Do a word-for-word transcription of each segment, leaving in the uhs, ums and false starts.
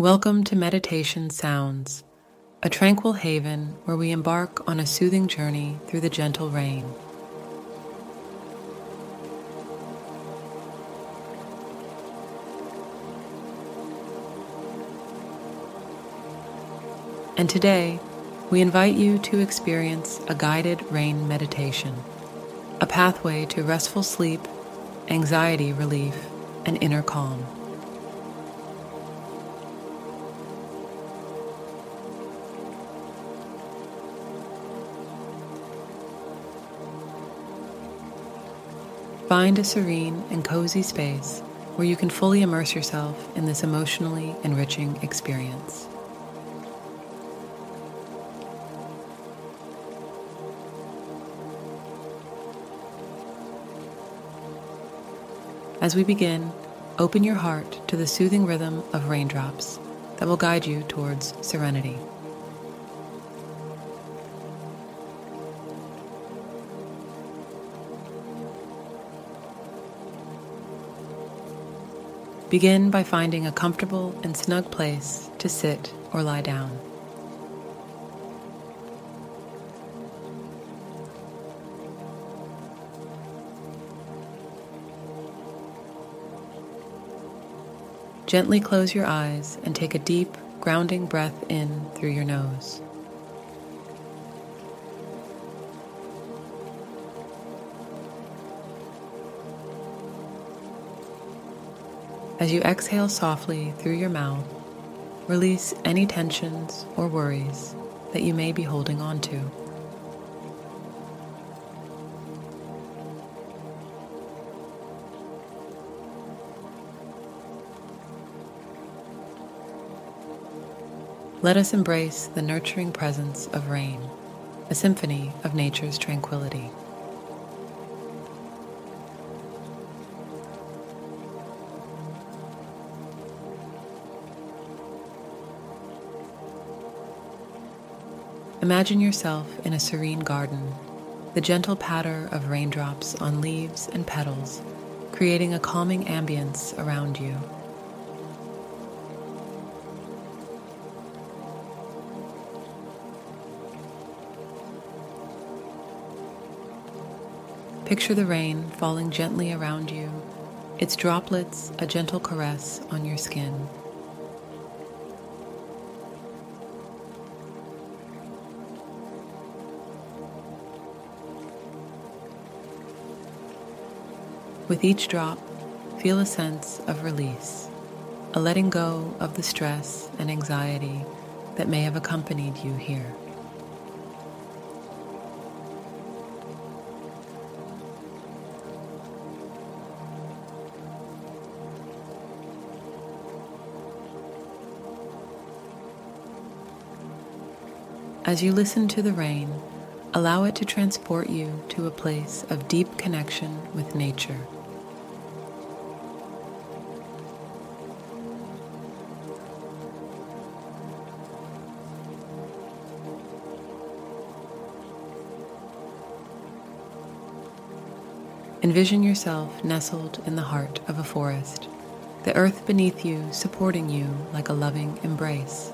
Welcome to Meditation Sounds, a tranquil haven where we embark on a soothing journey through the gentle rain. And today, we invite you to experience a guided rain meditation, a pathway to restful sleep, anxiety relief, and inner calm. Find a serene and cozy space where you can fully immerse yourself in this emotionally enriching experience. As we begin, open your heart to the soothing rhythm of raindrops that will guide you towards serenity. Begin by finding a comfortable and snug place to sit or lie down. Gently close your eyes and take a deep, grounding breath in through your nose. As you exhale softly through your mouth, release any tensions or worries that you may be holding on to. Let us embrace the nurturing presence of rain, a symphony of nature's tranquility. Imagine yourself in a serene garden, the gentle patter of raindrops on leaves and petals, creating a calming ambience around you. Picture the rain falling gently around you, its droplets a gentle caress on your skin. With each drop, feel a sense of release, a letting go of the stress and anxiety that may have accompanied you here. As you listen to the rain, allow it to transport you to a place of deep connection with nature. Envision yourself nestled in the heart of a forest, the earth beneath you supporting you like a loving embrace.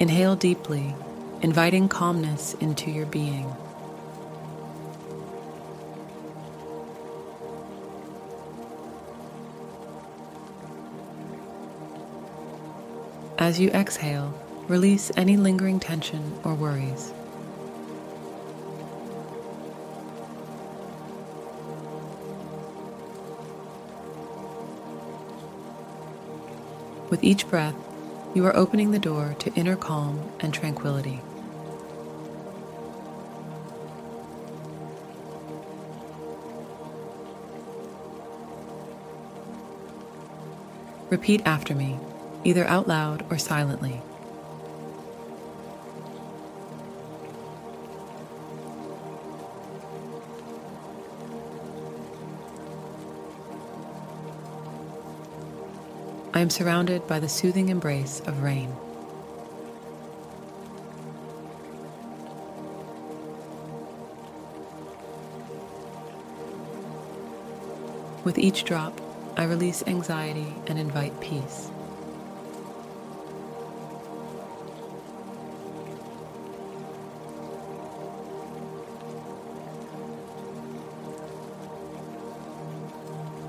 Inhale deeply, inviting calmness into your being. As you exhale, release any lingering tension or worries. With each breath, you are opening the door to inner calm and tranquility. Repeat after me, either out loud or silently. I am surrounded by the soothing embrace of rain. With each drop, I release anxiety and invite peace.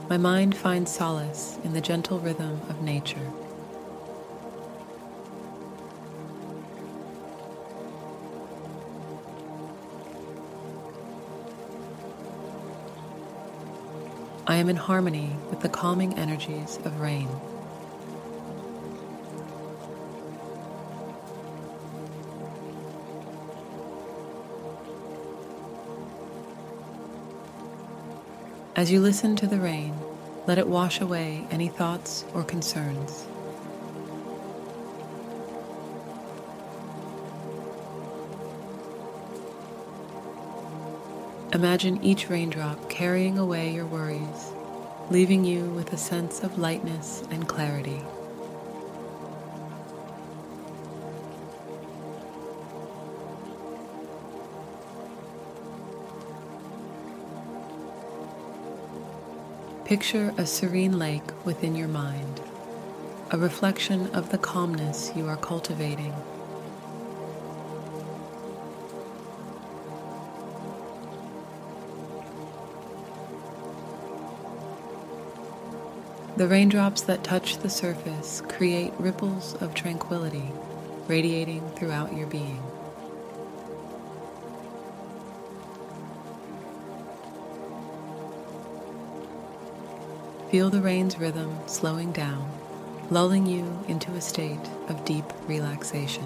My mind finds solace in the gentle rhythm of nature. I am in harmony with the calming energies of rain. As you listen to the rain, let it wash away any thoughts or concerns. Imagine each raindrop carrying away your worries, leaving you with a sense of lightness and clarity. Picture a serene lake within your mind, a reflection of the calmness you are cultivating. The raindrops that touch the surface create ripples of tranquility radiating throughout your being. Feel the rain's rhythm slowing down, lulling you into a state of deep relaxation.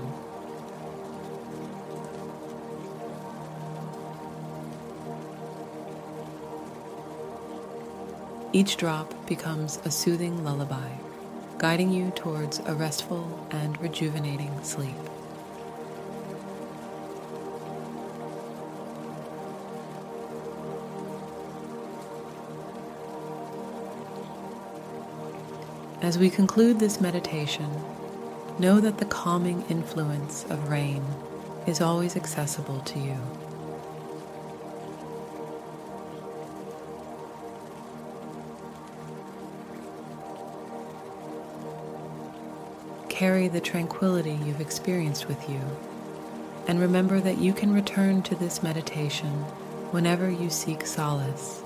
Each drop becomes a soothing lullaby, guiding you towards a restful and rejuvenating sleep. As we conclude this meditation, know that the calming influence of rain is always accessible to you. Carry the tranquility you've experienced with you, and remember that you can return to this meditation whenever you seek solace.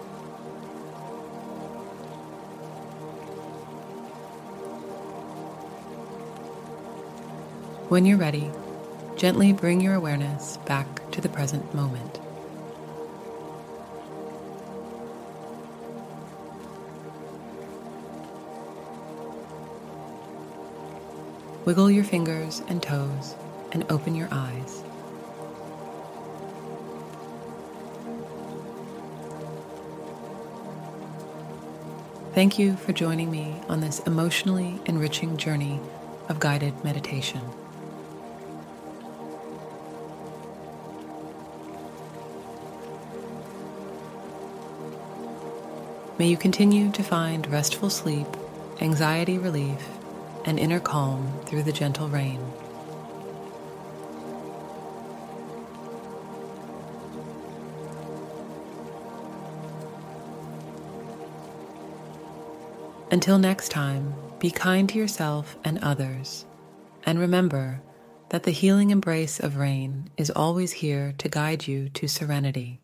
When you're ready, gently bring your awareness back to the present moment. Wiggle your fingers and toes and open your eyes. Thank you for joining me on this emotionally enriching journey of guided meditation. May you continue to find restful sleep, anxiety relief, and inner calm through the gentle rain. Until next time, be kind to yourself and others, and remember that the healing embrace of rain is always here to guide you to serenity.